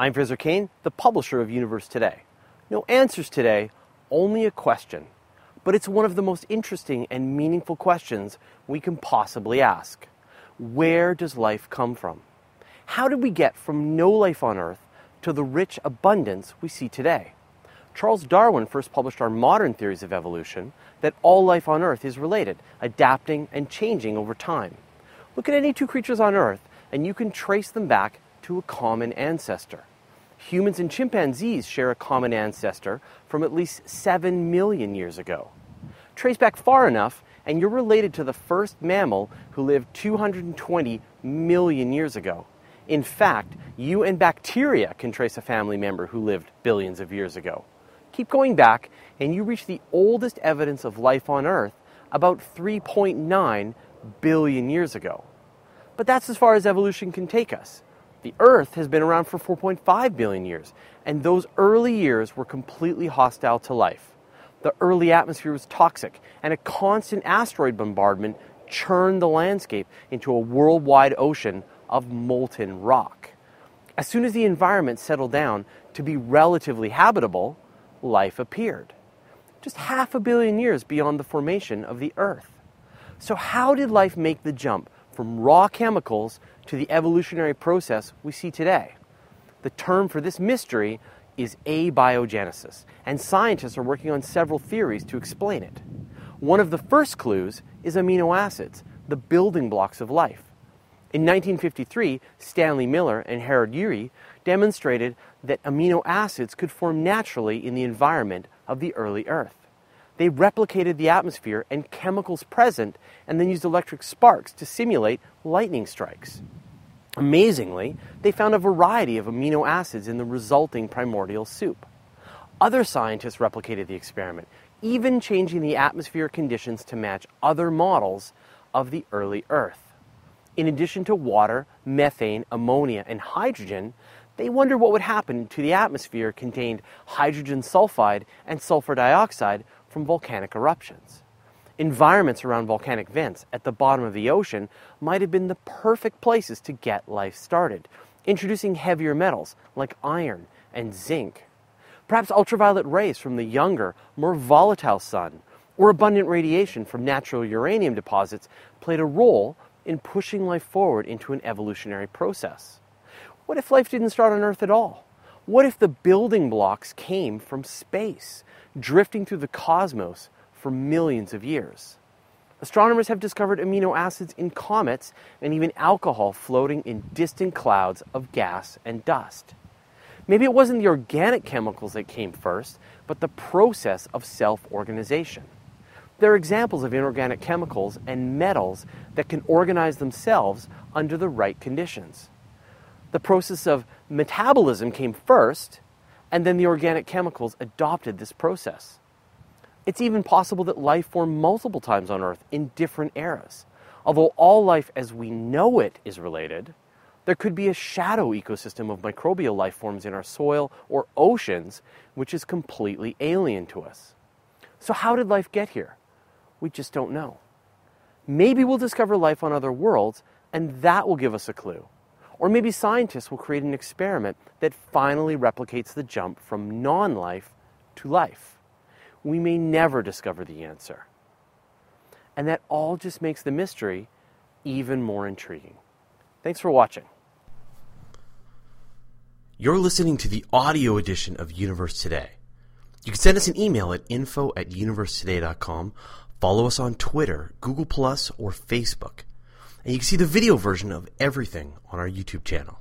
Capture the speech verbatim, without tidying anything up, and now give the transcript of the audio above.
I'm Fraser Cain, the publisher of Universe Today. No answers today, only a question. But it's one of the most interesting and meaningful questions we can possibly ask. Where does life come from? How did we get from no life on Earth to the rich abundance we see today? Charles Darwin first published our modern theories of evolution that all life on Earth is related, adapting and changing over time. Look at any two creatures on Earth and you can trace them back to a common ancestor. Humans and chimpanzees share a common ancestor from at least seven million years ago. Trace back far enough and you're related to the first mammal who lived two hundred twenty million years ago. In fact, you and bacteria can trace a family member who lived billions of years ago. Keep going back and you reach the oldest evidence of life on Earth about three point nine billion years ago. But that's as far as evolution can take us. The Earth has been around for four point five billion years, and those early years were completely hostile to life. The early atmosphere was toxic, and a constant asteroid bombardment churned the landscape into a worldwide ocean of molten rock. As soon as the environment settled down to be relatively habitable, life appeared. Just half a billion years beyond the formation of the Earth. So how did life make the jump from raw chemicals to the evolutionary process we see today? The term for this mystery is abiogenesis, and scientists are working on several theories to explain it. One of the first clues is amino acids, the building blocks of life. In nineteen fifty-three, Stanley Miller and Harold Urey demonstrated that amino acids could form naturally in the environment of the early Earth. They replicated the atmosphere and chemicals present and then used electric sparks to simulate lightning strikes. Amazingly, they found a variety of amino acids in the resulting primordial soup. Other scientists replicated the experiment, even changing the atmospheric conditions to match other models of the early Earth. In addition to water, methane, ammonia, and hydrogen, they wondered what would happen to the atmosphere contained hydrogen sulfide and sulfur dioxide from volcanic eruptions. Environments around volcanic vents at the bottom of the ocean might have been the perfect places to get life started, introducing heavier metals like iron and zinc. Perhaps ultraviolet rays from the younger, more volatile sun, or abundant radiation from natural uranium deposits played a role in pushing life forward into an evolutionary process. What if life didn't start on Earth at all? What if the building blocks came from space, drifting through the cosmos for millions of years? Astronomers have discovered amino acids in comets and even alcohol floating in distant clouds of gas and dust. Maybe it wasn't the organic chemicals that came first, but the process of self-organization. They're examples of inorganic chemicals and metals that can organize themselves under the right conditions. The process of metabolism came first, and then the organic chemicals adopted this process. It's even possible that life formed multiple times on Earth in different eras. Although all life as we know it is related, there could be a shadow ecosystem of microbial life forms in our soil or oceans which is completely alien to us. So how did life get here? We just don't know. Maybe we'll discover life on other worlds, and that will give us a clue. Or maybe scientists will create an experiment that finally replicates the jump from non-life to life. We may never discover the answer. And that all just makes the mystery even more intriguing. Thanks for watching. You're listening to the audio edition of Universe Today. You can send us an email at info at universe today dot com, follow us on Twitter, Google Plus, or Facebook. And you can see the video version of everything on our YouTube channel.